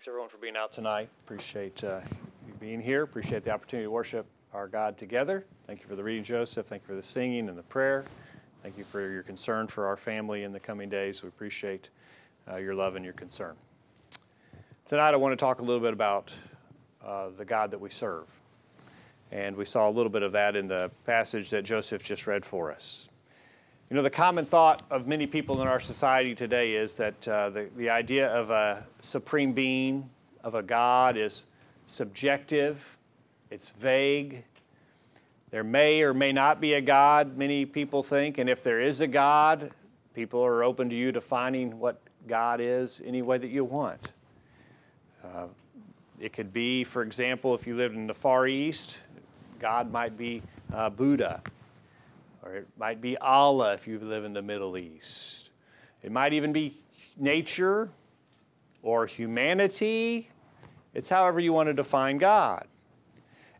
Thanks, everyone, for being out tonight. Appreciate you being here. Appreciate the opportunity to worship our God together. Thank you for the reading, Joseph. Thank you for the singing and the prayer. Thank you for your concern for our family in the coming days. We appreciate your love and your concern. Tonight, I want to talk a little bit about the God that we serve. And we saw a little bit of that in the passage that Joseph just read for us. You know, the common thought of many people in our society today is that the idea of a supreme being, of a God, is subjective, it's vague. There may or may not be a God, many people think, and if there is a God, people are open to you defining what God is any way that you want. It could be, for example, if you lived in the Far East, God might be Buddha, or it might be Allah if you live in the Middle East. It might even be nature or humanity. It's however you want to define God.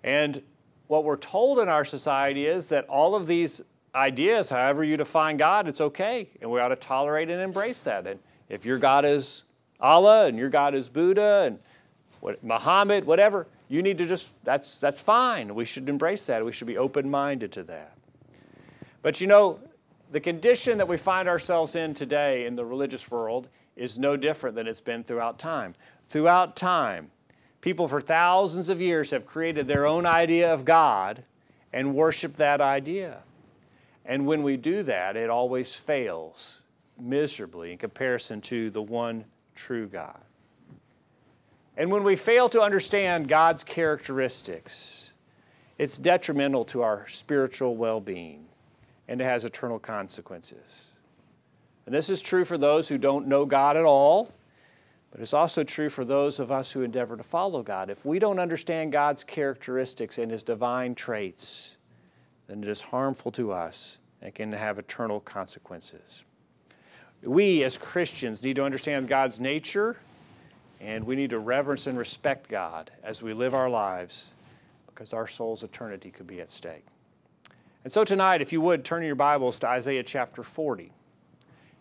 And what we're told in our society is that all of these ideas, however you define God, it's okay, and we ought to tolerate and embrace that. And if your God is Allah and your God is Buddha and Muhammad, whatever, you need to just, that's fine. We should embrace that. We should be open-minded to that. But you know, the condition that we find ourselves in today in the religious world is no different than it's been throughout time. Throughout time, people for thousands of years have created their own idea of God and worship that idea. And when we do that, it always fails miserably in comparison to the one true God. And when we fail to understand God's characteristics, it's detrimental to our spiritual well-being, and it has eternal consequences. And this is true for those who don't know God at all, but it's also true for those of us who endeavor to follow God. If we don't understand God's characteristics and His divine traits, then it is harmful to us and can have eternal consequences. We as Christians need to understand God's nature, and we need to reverence and respect God as we live our lives, because our soul's eternity could be at stake. And so tonight, if you would, turn your Bibles to Isaiah chapter 40.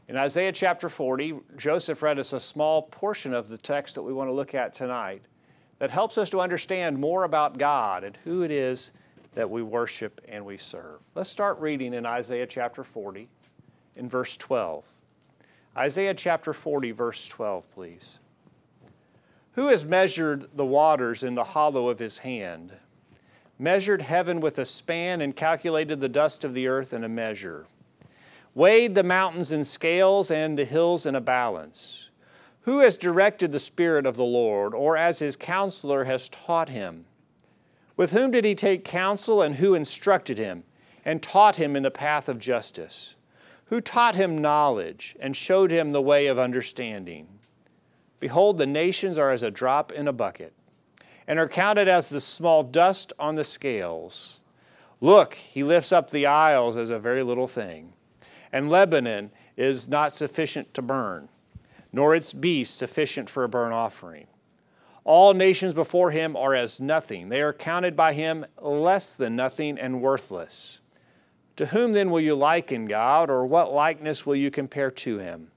In Isaiah chapter 40, Joseph read us a small portion of the text that we want to look at tonight that helps us to understand more about God and who it is that we worship and we serve. Let's start reading in Isaiah chapter 40 in verse 12. Isaiah chapter 40, verse 12, please. Who has measured the waters in the hollow of his hand, measured heaven with a span and calculated the dust of the earth in a measure, weighed the mountains in scales and the hills in a balance? Who has directed the Spirit of the Lord, or as his counselor has taught him? With whom did he take counsel, and who instructed him and taught him in the path of justice? Who taught him knowledge and showed him the way of understanding? Behold, the nations are as a drop in a bucket, and are counted as the small dust on the scales. Look, he lifts up the isles as a very little thing, and Lebanon is not sufficient to burn, nor its beasts sufficient for a burnt offering. All nations before him are as nothing. They are counted by him less than nothing and worthless. To whom then will you liken God, or what likeness will you compare to him?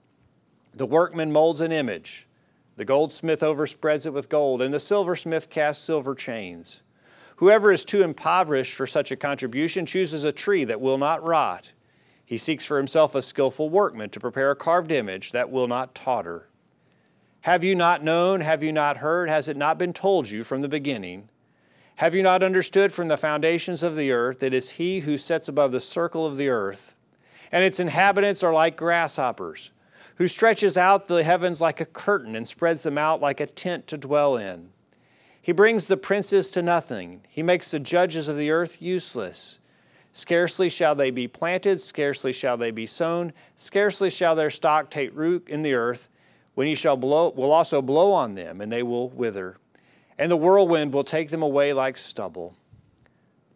The workman molds an image. The goldsmith overspreads it with gold, and the silversmith casts silver chains. Whoever is too impoverished for such a contribution chooses a tree that will not rot. He seeks for himself a skillful workman to prepare a carved image that will not totter. Have you not known? Have you not heard? Has it not been told you from the beginning? Have you not understood from the foundations of the earth? It is he who sits above the circle of the earth, and its inhabitants are like grasshoppers, who stretches out the heavens like a curtain and spreads them out like a tent to dwell in. He brings the princes to nothing. He makes the judges of the earth useless. Scarcely shall they be planted, scarcely shall they be sown, scarcely shall their stock take root in the earth, when he will also blow on them, and they will wither, and the whirlwind will take them away like stubble.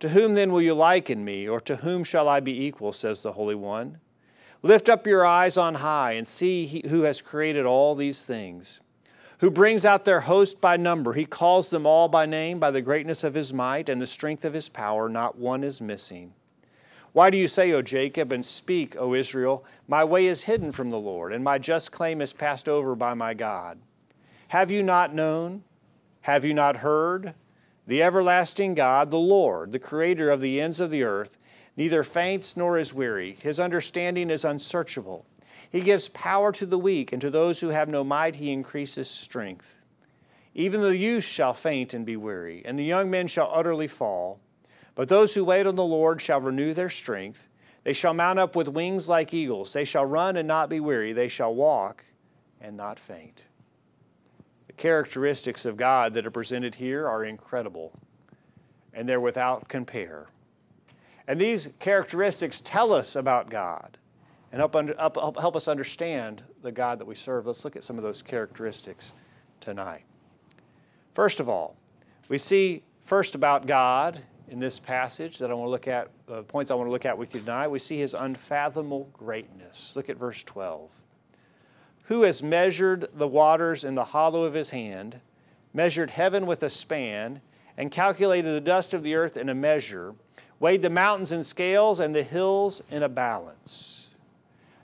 To whom then will you liken me, or to whom shall I be equal, says the Holy One? Lift up your eyes on high and see who has created all these things, who brings out their host by number. He calls them all by name, by the greatness of his might and the strength of his power. Not one is missing. Why do you say, O Jacob, and speak, O Israel? My way is hidden from the Lord, and my just claim is passed over by my God. Have you not known? Have you not heard? The everlasting God, the Lord, the creator of the ends of the earth, neither faints nor is weary. His understanding is unsearchable. He gives power to the weak, and to those who have no might he increases strength. Even the youth shall faint and be weary, and the young men shall utterly fall. But those who wait on the Lord shall renew their strength. They shall mount up with wings like eagles. They shall run and not be weary. They shall walk and not faint. The characteristics of God that are presented here are incredible, and they're without compare. And these characteristics tell us about God and help us understand the God that we serve. Let's look at some of those characteristics tonight. First of all, we see first about God in this passage that I want to look at, points I want to look at with you tonight. We see His unfathomable greatness. Look at verse 12. Who has measured the waters in the hollow of His hand, measured heaven with a span, and calculated the dust of the earth in a measure, weighed the mountains in scales and the hills in a balance?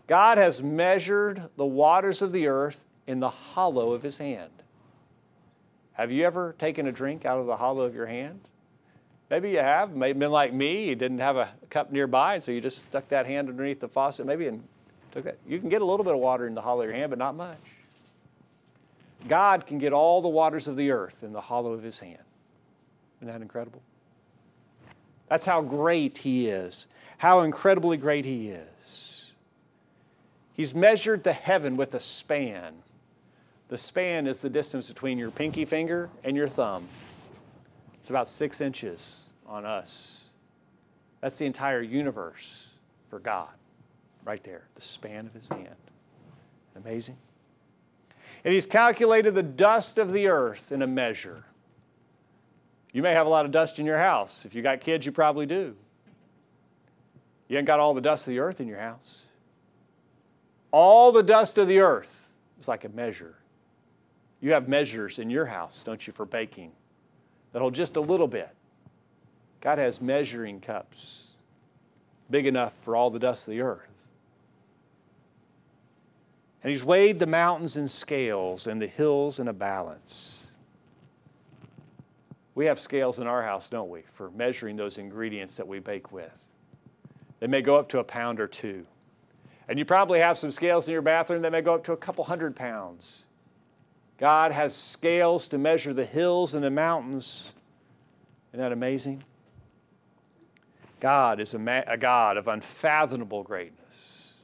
God has measured the waters of the earth in the hollow of His hand. Have you ever taken a drink out of the hollow of your hand? Maybe you have. Maybe been like me. You didn't have a cup nearby, and so you just stuck that hand underneath the faucet maybe and took that. You can get a little bit of water in the hollow of your hand, but not much. God can get all the waters of the earth in the hollow of His hand. Isn't that incredible? That's how great He is, how incredibly great He is. He's measured the heaven with a span. The span is the distance between your pinky finger and your thumb. It's about 6 inches on us. That's the entire universe for God, right there, the span of His hand. Amazing. And He's calculated the dust of the earth in a measure. You may have a lot of dust in your house. If you got kids, you probably do. You ain't got all the dust of the earth in your house. All the dust of the earth is like a measure. You have measures in your house, don't you, for baking that hold just a little bit. God has measuring cups big enough for all the dust of the earth. And He's weighed the mountains in scales and the hills in a balance. We have scales in our house, don't we, for measuring those ingredients that we bake with. They may go up to 1 pound or 2. And you probably have some scales in your bathroom that may go up to a couple 100 pounds. God has scales to measure the hills and the mountains. Isn't that amazing? God is a God of unfathomable greatness.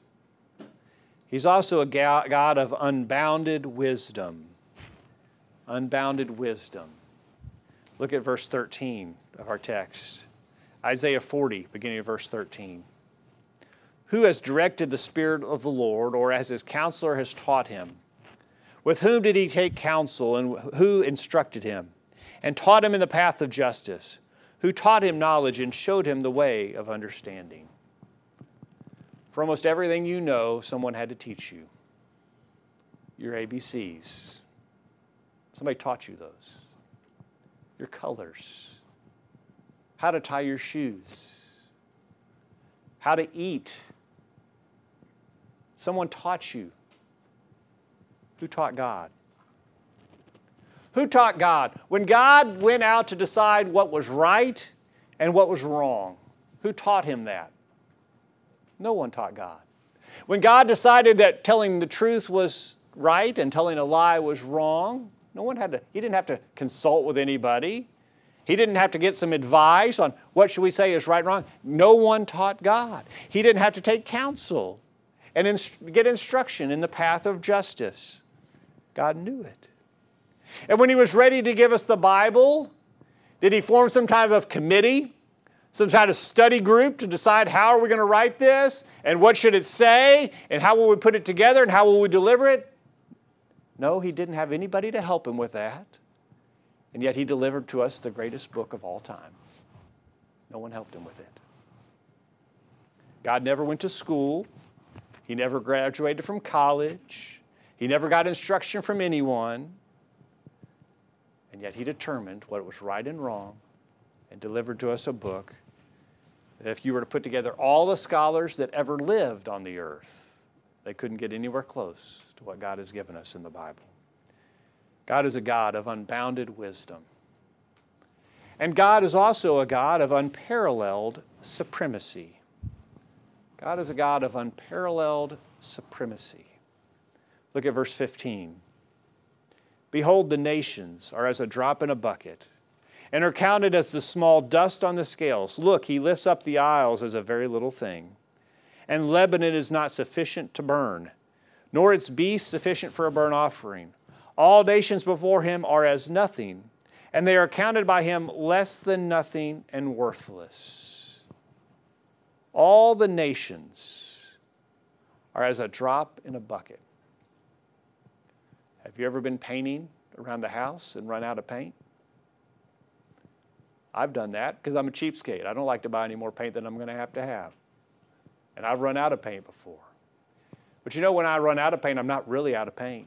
He's also a God of unbounded wisdom. Unbounded wisdom. Look at verse 13 of our text. Isaiah 40, beginning of verse 13. Who has directed the Spirit of the Lord, or as His counselor has taught Him? With whom did He take counsel, and who instructed Him, and taught Him in the path of justice, who taught Him knowledge and showed Him the way of understanding? For almost everything you know, someone had to teach you. Your ABCs. Somebody taught you those. Your colors. How to tie your shoes. How to eat. Someone taught you. Who taught God? Who taught God? When God went out to decide what was right and what was wrong, who taught Him that? No one taught God. When God decided that telling the truth was right and telling a lie was wrong, He didn't have to consult with anybody. He didn't have to get some advice on what should we say is right and wrong. No one taught God. He didn't have to take counsel and get instruction in the path of justice. God knew it. And when He was ready to give us the Bible, did He form some type of committee, some kind of study group to decide how are we going to write this and what should it say and how will we put it together and how will we deliver it? No, He didn't have anybody to help Him with that. And yet He delivered to us the greatest book of all time. No one helped Him with it. God never went to school. He never graduated from college. He never got instruction from anyone. And yet He determined what was right and wrong and delivered to us a book that if you were to put together all the scholars that ever lived on the earth, they couldn't get anywhere close to what God has given us in the Bible. God is a God of unbounded wisdom. And God is also a God of unparalleled supremacy. God is a God of unparalleled supremacy. Look at verse 15. Behold, the nations are as a drop in a bucket, and are counted as the small dust on the scales. Look, he lifts up the isles as a very little thing. And Lebanon is not sufficient to burn, nor its beasts sufficient for a burnt offering. All nations before him are as nothing, and they are counted by him less than nothing and worthless. All the nations are as a drop in a bucket. Have you ever been painting around the house and run out of paint? I've done that because I'm a cheapskate. I don't like to buy any more paint than I'm going to have. And I've run out of paint before. But you know, when I run out of paint, I'm not really out of paint.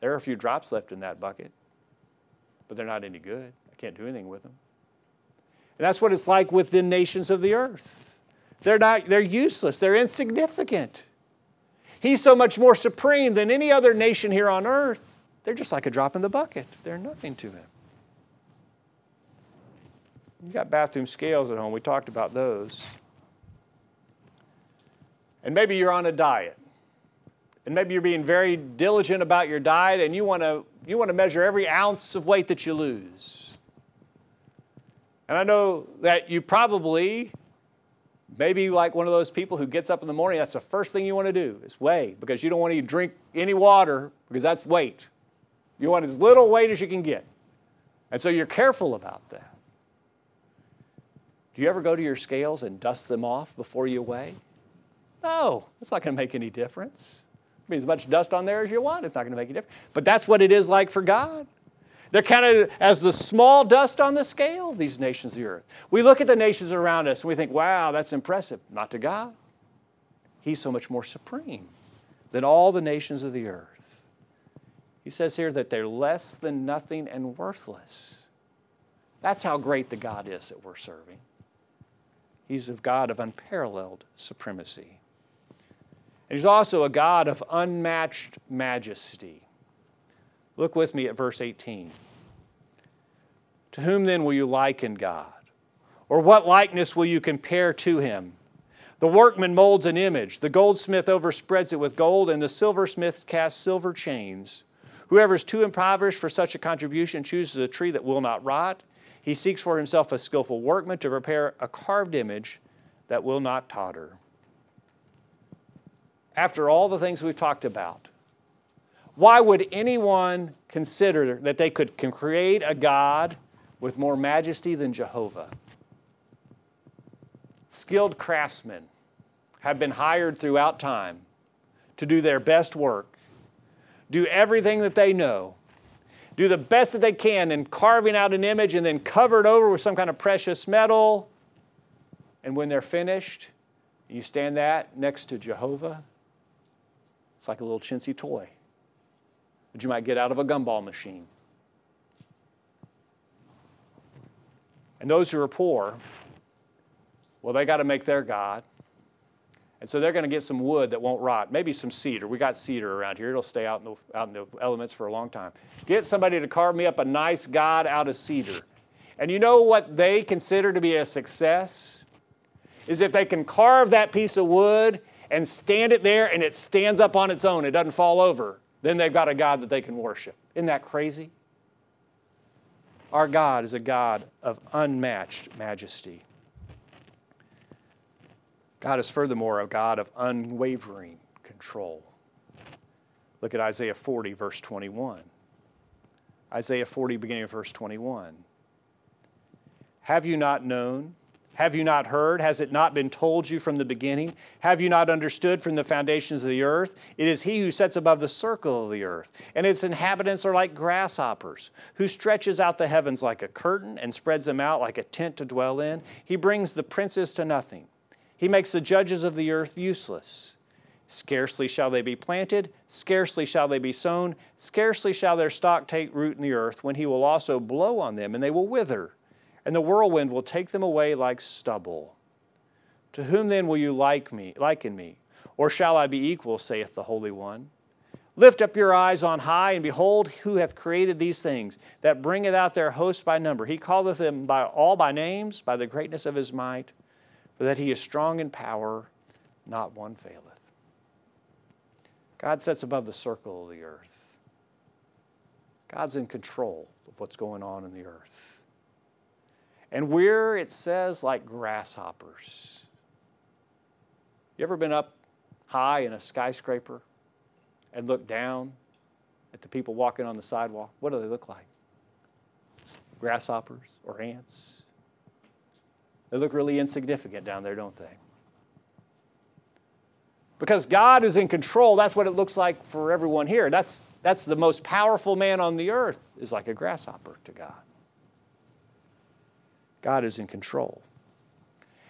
There are a few drops left in that bucket, but they're not any good. I can't do anything with them. And that's what it's like with the nations of the earth. They're useless. They're insignificant. He's so much more supreme than any other nation here on earth. They're just like a drop in the bucket. They're nothing to him. You got bathroom scales at home. We talked about those. And maybe you're on a diet. And maybe you're being very diligent about your diet and you want to measure every ounce of weight that you lose. And I know that you probably, maybe like one of those people who gets up in the morning, that's the first thing you want to do is weigh, because you don't want to drink any water, because that's weight. You want as little weight as you can get. And so you're careful about that. Do you ever go to your scales and dust them off before you weigh? No, that's not going to make any difference. I mean, as much dust on there as you want, it's not going to make any difference. But that's what it is like for God. They're counted as the small dust on the scale, these nations of the earth. We look at the nations around us and we think, wow, that's impressive. Not to God. He's so much more supreme than all the nations of the earth. He says here that they're less than nothing and worthless. That's how great the God is that we're serving. He's a God of unparalleled supremacy. And he's also a God of unmatched majesty. Look with me at verse 18. To whom then will you liken God? Or what likeness will you compare to him? The workman molds an image. The goldsmith overspreads it with gold, and the silversmith casts silver chains. Whoever is too impoverished for such a contribution chooses a tree that will not rot. He seeks for himself a skillful workman to prepare a carved image that will not totter. After all the things we've talked about, why would anyone consider that they could create a God with more majesty than Jehovah? Skilled craftsmen have been hired throughout time to do their best work, do everything that they know, do the best that they can in carving out an image and then cover it over with some kind of precious metal. And when they're finished, you stand that next to Jehovah, it's like a little chintzy toy that you might get out of a gumball machine. And those who are poor, well, they got to make their God. And so they're going to get some wood that won't rot, maybe some cedar. We got cedar around here. It'll stay out in the elements for a long time. Get somebody to carve me up a nice God out of cedar. And you know what they consider to be a success? Is if they can carve that piece of wood and stand it there, and it stands up on its own. It doesn't fall over. Then they've got a God that they can worship. Isn't that crazy? Our God is a God of unmatched majesty. God is furthermore a God of unwavering control. Look at Isaiah 40, verse 21. Isaiah 40, beginning of verse 21. Have you not known? Have you not heard? Has it not been told you from the beginning? Have you not understood from the foundations of the earth? It is he who sits above the circle of the earth, and its inhabitants are like grasshoppers, who stretches out the heavens like a curtain and spreads them out like a tent to dwell in. He brings the princes to nothing. He makes the judges of the earth useless. Scarcely shall they be planted, scarcely shall they be sown, scarcely shall their stock take root in the earth, when he will also blow on them, and they will wither. And the whirlwind will take them away like stubble. To whom then will you liken me? Or shall I be equal, saith the Holy One? Lift up your eyes on high, and behold, who hath created these things, that bringeth out their host by number. He calleth them by all by names, by the greatness of his might, for that he is strong in power, not one faileth. God sits above the circle of the earth. God's in control of what's going on in the earth. And we're, it says, like grasshoppers. You ever been up high in a skyscraper and looked down at the people walking on the sidewalk? What do they look like? Grasshoppers or ants? They look really insignificant down there, don't they? Because God is in control, that's what it looks like for everyone here. That's the most powerful man on the earth, is like a grasshopper to God. God is in control.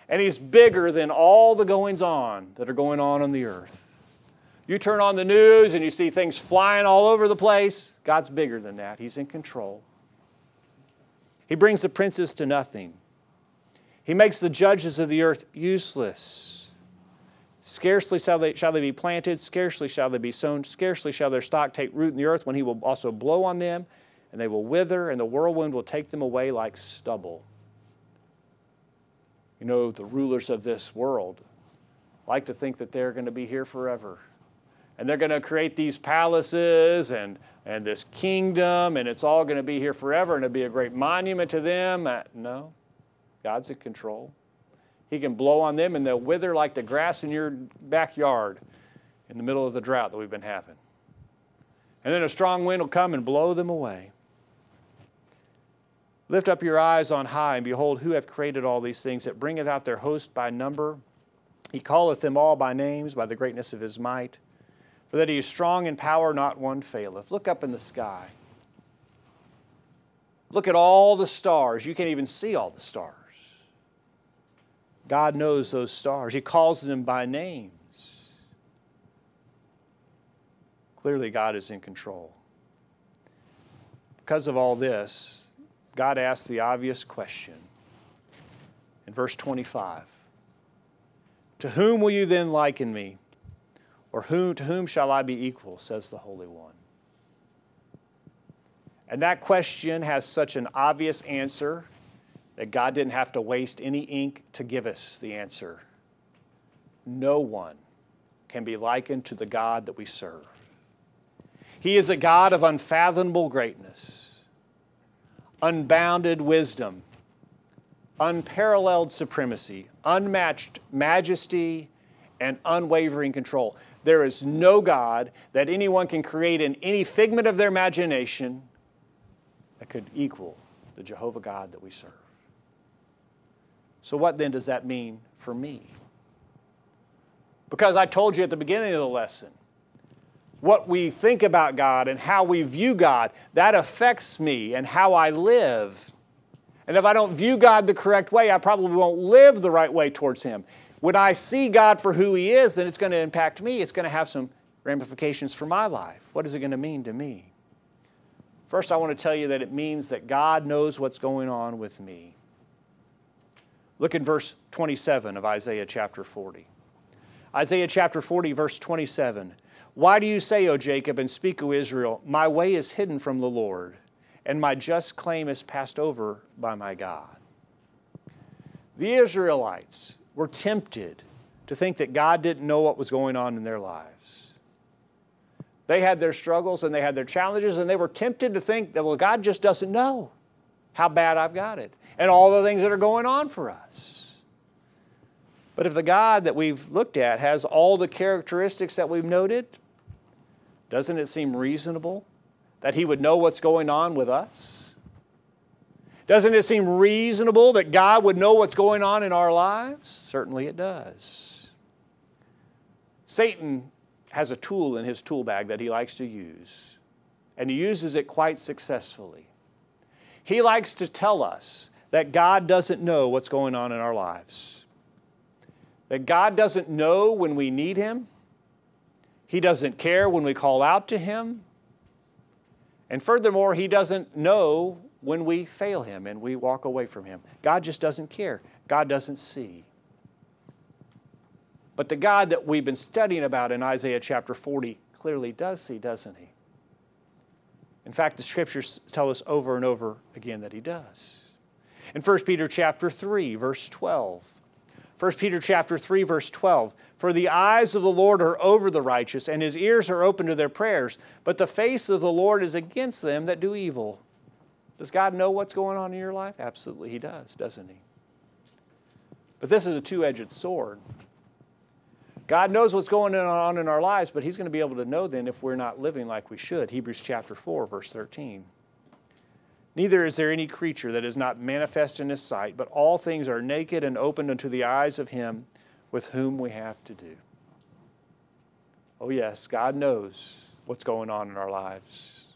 And he's bigger than all the goings-on that are going on the earth. You turn on the news and you see things flying all over the place. God's bigger than that. He's in control. He brings the princes to nothing. He makes the judges of the earth useless. Scarcely shall they be planted, scarcely shall they be sown, scarcely shall their stock take root in the earth, when he will also blow on them, and they will wither, and the whirlwind will take them away like stubble. You know, the rulers of this world like to think that they're going to be here forever. And they're going to create these palaces and this kingdom, and it's all going to be here forever, and it'll be a great monument to them. No, God's in control. He can blow on them and they'll wither like the grass in your backyard in the middle of the drought that we've been having. And then a strong wind will come and blow them away. Lift up your eyes on high, and behold, who hath created all these things, that bringeth out their host by number. He calleth them all by names, by the greatness of his might. For that he is strong in power, not one faileth. Look up in the sky. Look at all the stars. You can't even see all the stars. God knows those stars. He calls them by names. Clearly, God is in control. Because of all this, God asks the obvious question in verse 25. To whom will you then liken me? Or to whom shall I be equal, says the Holy One. And that question has such an obvious answer that God didn't have to waste any ink to give us the answer. No one can be likened to the God that we serve. He is a God of unfathomable greatness, unbounded wisdom, unparalleled supremacy, unmatched majesty, and unwavering control. There is no God that anyone can create in any figment of their imagination that could equal the Jehovah God that we serve. So what then does that mean for me? Because I told you at the beginning of the lesson, what we think about God and how we view God, that affects me and how I live. And if I don't view God the correct way, I probably won't live the right way towards Him. When I see God for who He is, then it's going to impact me. It's going to have some ramifications for my life. What is it going to mean to me? First, I want to tell you that it means that God knows what's going on with me. Look in verse 27 of Isaiah chapter 40. Isaiah chapter 40, verse 27. Why do you say, O Jacob, and speak, O Israel, my way is hidden from the Lord, and my just claim is passed over by my God? The Israelites were tempted to think that God didn't know what was going on in their lives. They had their struggles and they had their challenges, and they were tempted to think that, well, God just doesn't know how bad I've got it, and all the things that are going on for us. But if the God that we've looked at has all the characteristics that we've noted, doesn't it seem reasonable that He would know what's going on with us? Doesn't it seem reasonable that God would know what's going on in our lives? Certainly it does. Satan has a tool in his tool bag that he likes to use, and he uses it quite successfully. He likes to tell us that God doesn't know what's going on in our lives. That God doesn't know when we need Him. He doesn't care when we call out to Him. And furthermore, He doesn't know when we fail Him and we walk away from Him. God just doesn't care. God doesn't see. But the God that we've been studying about in Isaiah chapter 40 clearly does see, doesn't he? In fact, the Scriptures tell us over and over again that he does. In 1 Peter chapter 3, verse 12. 1 Peter chapter 3, verse 12. For the eyes of the Lord are over the righteous, and his ears are open to their prayers, but the face of the Lord is against them that do evil. Does God know what's going on in your life? Absolutely, he does, doesn't he? But this is a two-edged sword. God knows what's going on in our lives, but he's going to be able to know then if we're not living like we should. Hebrews chapter 4, verse 13. Neither is there any creature that is not manifest in his sight, but all things are naked and opened unto the eyes of him with whom we have to do. Oh yes, God knows what's going on in our lives.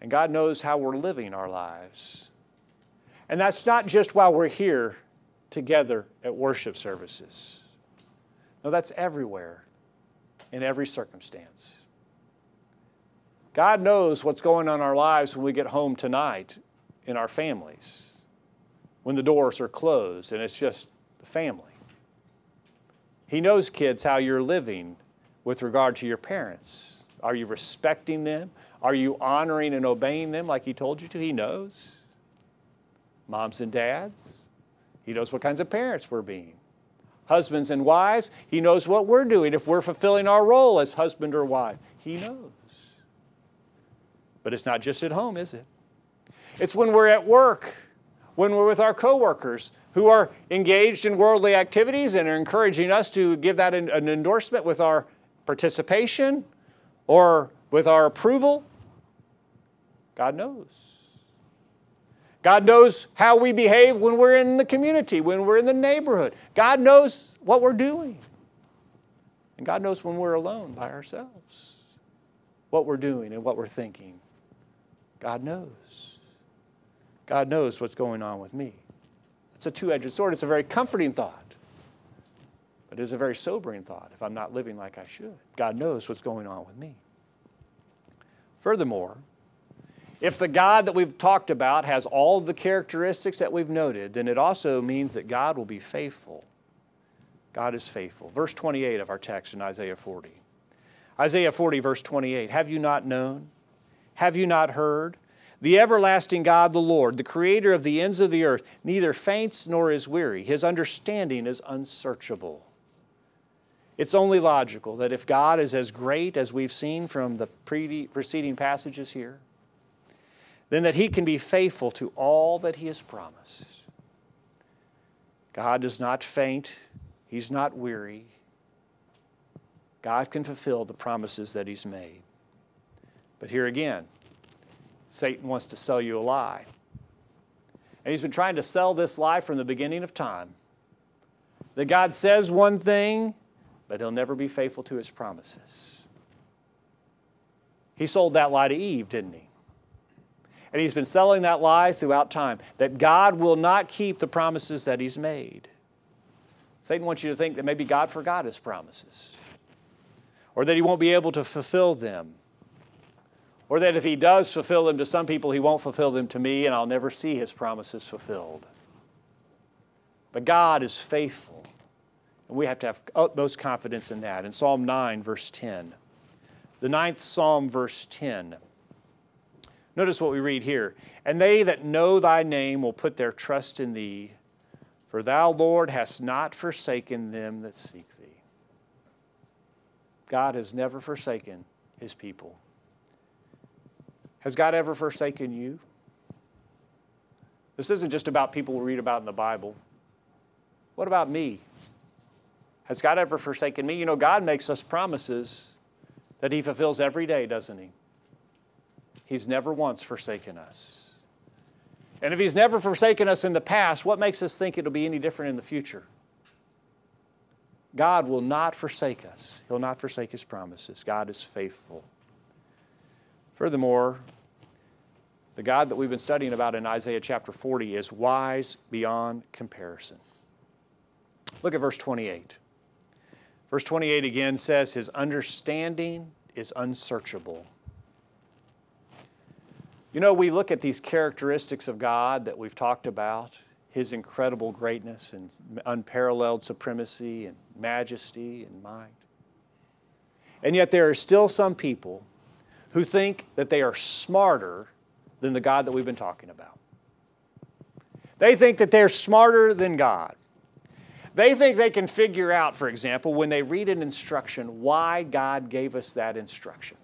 And God knows how we're living our lives. And that's not just while we're here together at worship services. No, that's everywhere, in every circumstance. God knows what's going on in our lives when we get home tonight in our families, when the doors are closed and it's just the family. He knows, kids, how you're living with regard to your parents. Are you respecting them? Are you honoring and obeying them like he told you to? He knows. Moms and dads, he knows what kinds of parents we're being. Husbands and wives, he knows what we're doing, if we're fulfilling our role as husband or wife. He knows. But it's not just at home, is it? It's when we're at work, when we're with our coworkers who are engaged in worldly activities and are encouraging us to give that an endorsement with our participation or with our approval. God knows. God knows how we behave when we're in the community, when we're in the neighborhood. God knows what we're doing. And God knows when we're alone by ourselves, what we're doing and what we're thinking. God knows. God knows what's going on with me. It's a two-edged sword. It's a very comforting thought. But it is a very sobering thought if I'm not living like I should. God knows what's going on with me. Furthermore, if the God that we've talked about has all the characteristics that we've noted, then it also means that God will be faithful. God is faithful. Verse 28 of our text in Isaiah 40. Isaiah 40, verse 28. Have you not known? Have you not heard? The everlasting God, the Lord, the creator of the ends of the earth, neither faints nor is weary. His understanding is unsearchable. It's only logical that if God is as great as we've seen from the preceding passages here, then that he can be faithful to all that he has promised. God does not faint. He's not weary. God can fulfill the promises that he's made. But here again, Satan wants to sell you a lie. And he's been trying to sell this lie from the beginning of time. That God says one thing, but he'll never be faithful to his promises. He sold that lie to Eve, didn't he? And he's been selling that lie throughout time, that God will not keep the promises that he's made. Satan wants you to think that maybe God forgot his promises, or that he won't be able to fulfill them, or that if he does fulfill them to some people, he won't fulfill them to me, and I'll never see his promises fulfilled. But God is faithful, and we have to have utmost confidence in that. In Psalm 9, verse 10, the 9th Psalm, verse 10, notice what we read here. And they that know thy name will put their trust in thee, for thou, Lord, hast not forsaken them that seek thee. God has never forsaken his people. Has God ever forsaken you? This isn't just about people we read about in the Bible. What about me? Has God ever forsaken me? You know, God makes us promises that he fulfills every day, doesn't he? He's never once forsaken us. And if he's never forsaken us in the past, what makes us think it'll be any different in the future? God will not forsake us. He'll not forsake his promises. God is faithful. Furthermore, the God that we've been studying about in Isaiah chapter 40 is wise beyond comparison. Look at verse 28. Verse 28 again says, his understanding is unsearchable. You know, we look at these characteristics of God that we've talked about, his incredible greatness and unparalleled supremacy and majesty and might. And yet there are still some people who think that they are smarter than the God that we've been talking about. They think that they're smarter than God. They think they can figure out, for example, when they read an instruction, why God gave us that instruction.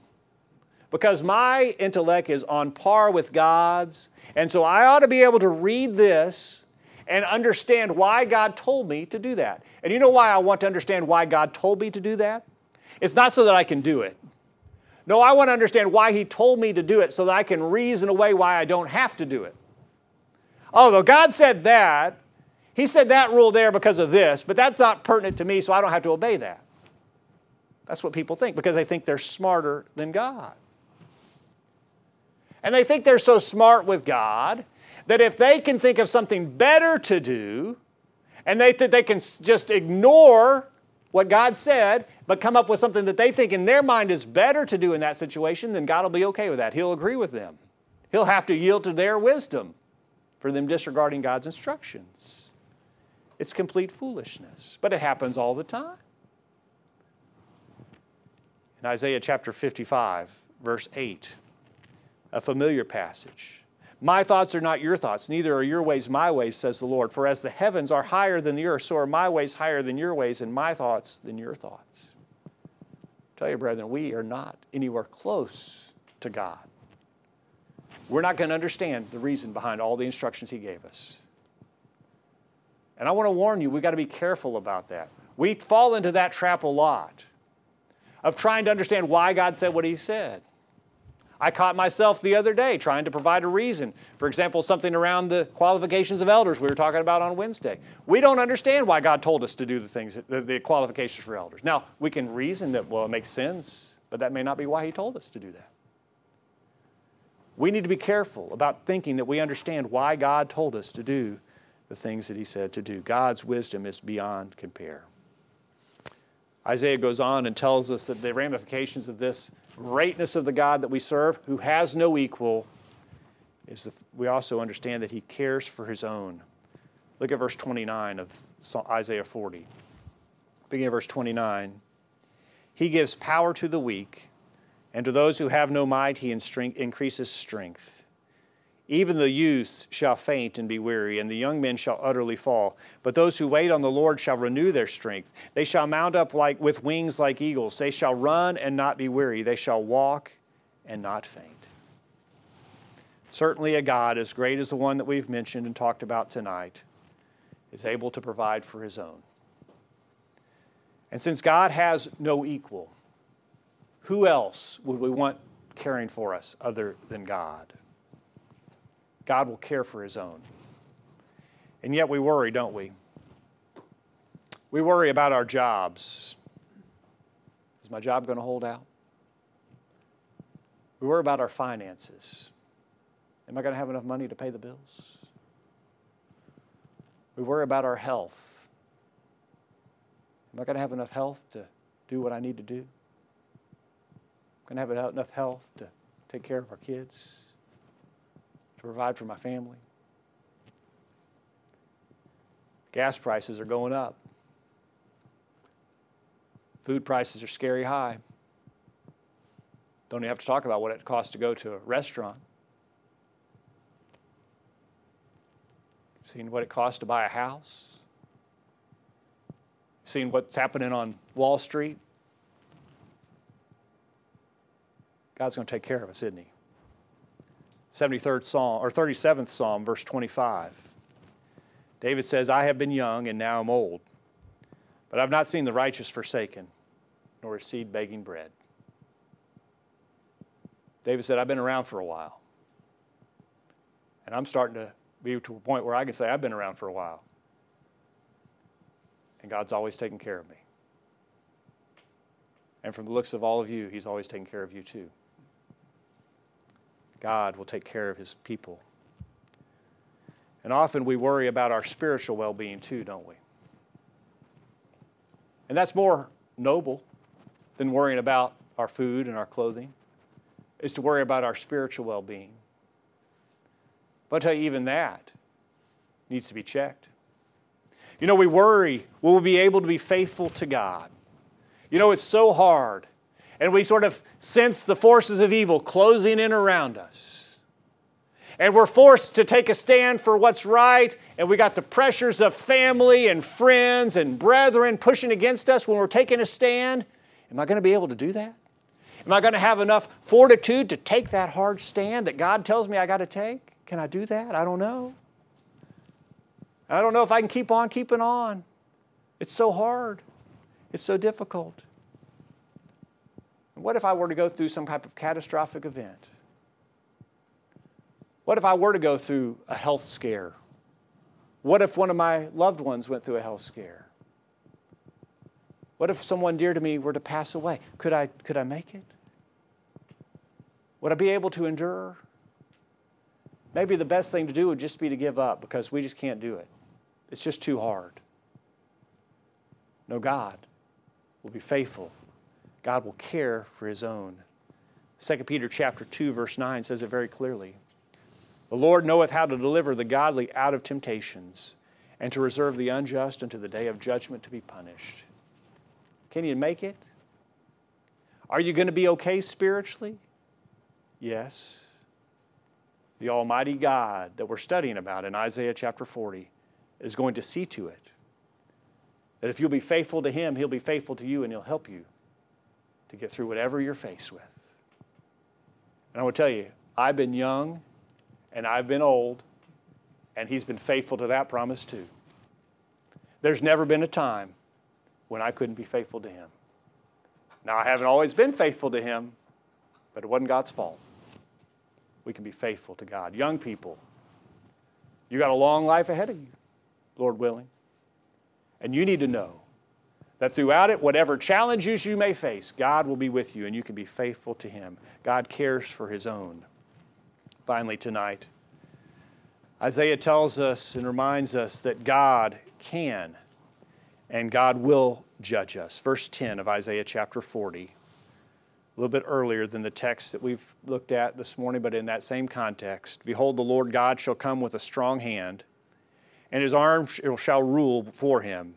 Because my intellect is on par with God's, and so I ought to be able to read this and understand why God told me to do that. And you know why I want to understand why God told me to do that? It's not so that I can do it. No, I want to understand why He told me to do it so that I can reason away why I don't have to do it. Although God said that, He said that rule there because of this, but that's not pertinent to me, so I don't have to obey that. That's what people think, because they think they're smarter than God. And they think they're so smart with God that if they can think of something better to do, and they can just ignore what God said, but come up with something that they think in their mind is better to do in that situation, then God will be okay with that. He'll agree with them. He'll have to yield to their wisdom for them disregarding God's instructions. It's complete foolishness, but it happens all the time. In Isaiah chapter 55, verse 8, a familiar passage. My thoughts are not your thoughts, neither are your ways my ways, says the Lord. For as the heavens are higher than the earth, so are my ways higher than your ways, and my thoughts than your thoughts. I tell you, brethren, we are not anywhere close to God. We're not going to understand the reason behind all the instructions He gave us. And I want to warn you, we've got to be careful about that. We fall into that trap a lot of trying to understand why God said what He said. I caught myself the other day trying to provide a reason. For example, something around the qualifications of elders we were talking about on Wednesday. We don't understand why God told us to do the things, the qualifications for elders. Now, we can reason that, well, it makes sense, but that may not be why He told us to do that. We need to be careful about thinking that we understand why God told us to do the things that He said to do. God's wisdom is beyond compare. Isaiah goes on and tells us that the ramifications of this greatness of the God that we serve, who has no equal, is we also understand that He cares for His own. Look at verse 29 of Isaiah 40. Beginning of verse 29, He gives power to the weak, and to those who have no might He increases strength. Even the youths shall faint and be weary, and the young men shall utterly fall. But those who wait on the Lord shall renew their strength. They shall mount up with wings like eagles. They shall run and not be weary. They shall walk and not faint. Certainly a God as great as the one that we've mentioned and talked about tonight is able to provide for His own. And since God has no equal, who else would we want caring for us other than God? God will care for His own. And yet we worry, don't we? We worry about our jobs. Is my job going to hold out? We worry about our finances. Am I going to have enough money to pay the bills? We worry about our health. Am I going to have enough health to do what I need to do? Am I going to have enough health to take care of our kids? To provide for my family. Gas prices are going up. Food prices are scary high. Don't even have to talk about what it costs to go to a restaurant. Seen what it costs to buy a house. Seen what's happening on Wall Street. God's going to take care of us, isn't He? 73rd Psalm, or 37th Psalm, verse 25. David says, I have been young and now am old, but I've not seen the righteous forsaken, nor his seed begging bread. David said, I've been around for a while. And I'm starting to be to a point where I can say, I've been around for a while. And God's always taking care of me. And from the looks of all of you, He's always taking care of you too. God will take care of His people. And often we worry about our spiritual well-being too, don't we? And that's more noble than worrying about our food and our clothing, is to worry about our spiritual well-being. But I tell you, even that needs to be checked. You know, we worry, will we be able to be faithful to God? You know, it's so hard. And we sort of sense the forces of evil closing in around us. And we're forced to take a stand for what's right. And we got the pressures of family and friends and brethren pushing against us when we're taking a stand. Am I going to be able to do that? Am I going to have enough fortitude to take that hard stand that God tells me I got to take? Can I do that? I don't know. I don't know if I can keep on keeping on. It's so hard. It's so difficult. What if I were to go through some type of catastrophic event? What if I were to go through a health scare? What if one of my loved ones went through a health scare? What if someone dear to me were to pass away? Could I make it? Would I be able to endure? Maybe the best thing to do would just be to give up because we just can't do it. It's just too hard. No, God will be faithful. God will care for His own. 2 Peter chapter 2, verse 9 says it very clearly. The Lord knoweth how to deliver the godly out of temptations and to reserve the unjust unto the day of judgment to be punished. Can you make it? Are you going to be okay spiritually? Yes. The Almighty God that we're studying about in Isaiah chapter 40 is going to see to it. That if you'll be faithful to Him, He'll be faithful to you and He'll help you to get through whatever you're faced with. And I will tell you, I've been young and I've been old, and He's been faithful to that promise too. There's never been a time when I couldn't be faithful to Him. Now, I haven't always been faithful to Him, but it wasn't God's fault. We can be faithful to God. Young people, you got a long life ahead of you, Lord willing. And you need to know that throughout it, whatever challenges you may face, God will be with you and you can be faithful to Him. God cares for His own. Finally, tonight, Isaiah tells us and reminds us that God can and God will judge us. Verse 10 of Isaiah chapter 40, a little bit earlier than the text that we've looked at this morning, but in that same context. Behold, the Lord God shall come with a strong hand, and His arm shall rule for Him.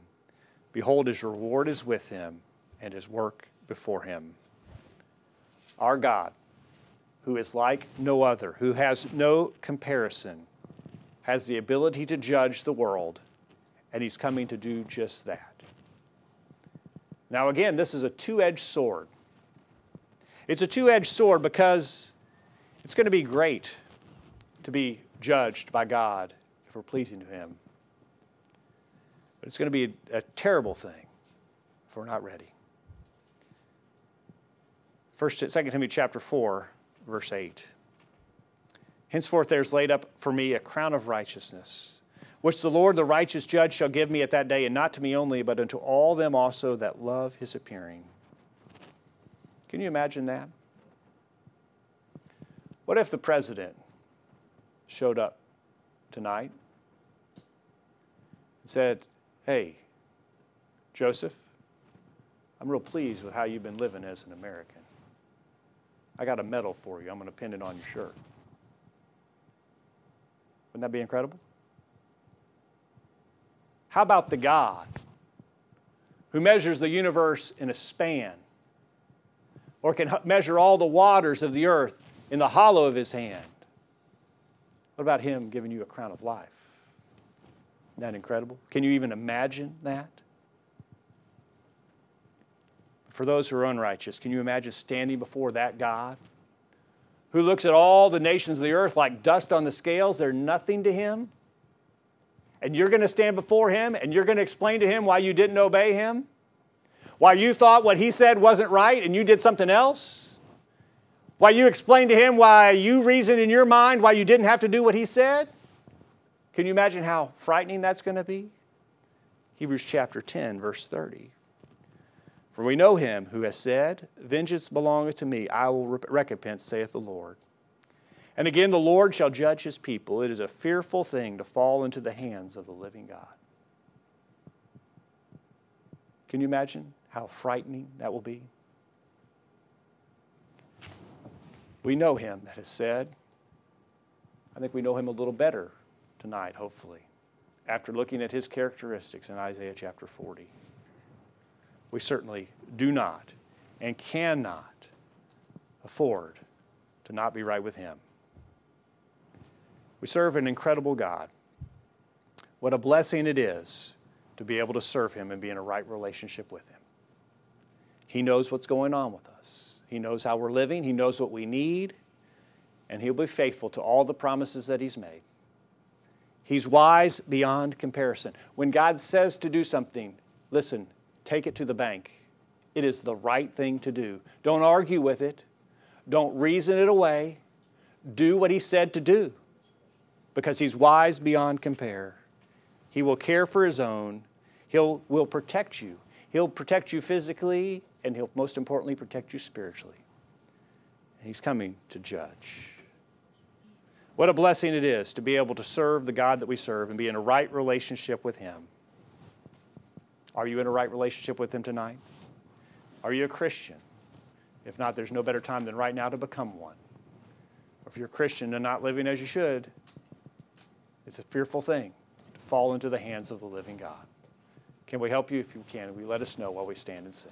Behold, His reward is with Him, and His work before Him. Our God, who is like no other, who has no comparison, has the ability to judge the world, and He's coming to do just that. Now again, this is a two-edged sword. It's a two-edged sword because it's going to be great to be judged by God if we're pleasing to Him. But it's going to be a terrible thing if we're not ready. 2 Timothy chapter 4, verse 8. Henceforth there is laid up for me a crown of righteousness, which the Lord, the righteous judge, shall give me at that day, and not to me only, but unto all them also that love His appearing. Can you imagine that? What if the president showed up tonight and said, "Hey, Joseph, I'm real pleased with how you've been living as an American. I got a medal for you. I'm going to pin it on your shirt." Wouldn't that be incredible? How about the God who measures the universe in a span, or can measure all the waters of the earth in the hollow of His hand? What about Him giving you a crown of life? Isn't that incredible? Can you even imagine that? For those who are unrighteous, can you imagine standing before that God who looks at all the nations of the earth like dust on the scales? They're nothing to Him. And you're going to stand before Him and you're going to explain to Him why you didn't obey Him, why you thought what He said wasn't right and you did something else, why you explained to Him why you reasoned in your mind why you didn't have to do what He said. Can you imagine how frightening that's going to be? Hebrews chapter 10, verse 30. For we know Him who has said, "Vengeance belongeth to me, I will recompense, saith the Lord." And again, the Lord shall judge His people. It is a fearful thing to fall into the hands of the living God. Can you imagine how frightening that will be? We know Him that has said. I think we know Him a little better tonight, hopefully, after looking at His characteristics in Isaiah chapter 40. We certainly do not and cannot afford to not be right with him. We serve an incredible God. What a blessing it is to be able to serve him and be in a right relationship with him. He knows what's going on with us. He knows how we're living. He knows what we need. And he'll be faithful to all the promises that he's made. He's wise beyond comparison. When God says to do something, listen, take it to the bank. It is the right thing to do. Don't argue with it. Don't reason it away. Do what he said to do, because he's wise beyond compare. He will care for his own. He will protect you. He'll protect you physically, and he'll most importantly protect you spiritually. And he's coming to judge. What a blessing it is to be able to serve the God that we serve and be in a right relationship with him. Are you in a right relationship with him tonight? Are you a Christian? If not, there's no better time than right now to become one. Or if you're a Christian and not living as you should, it's a fearful thing to fall into the hands of the living God. Can we help you? If you can, let us know while we stand and sing.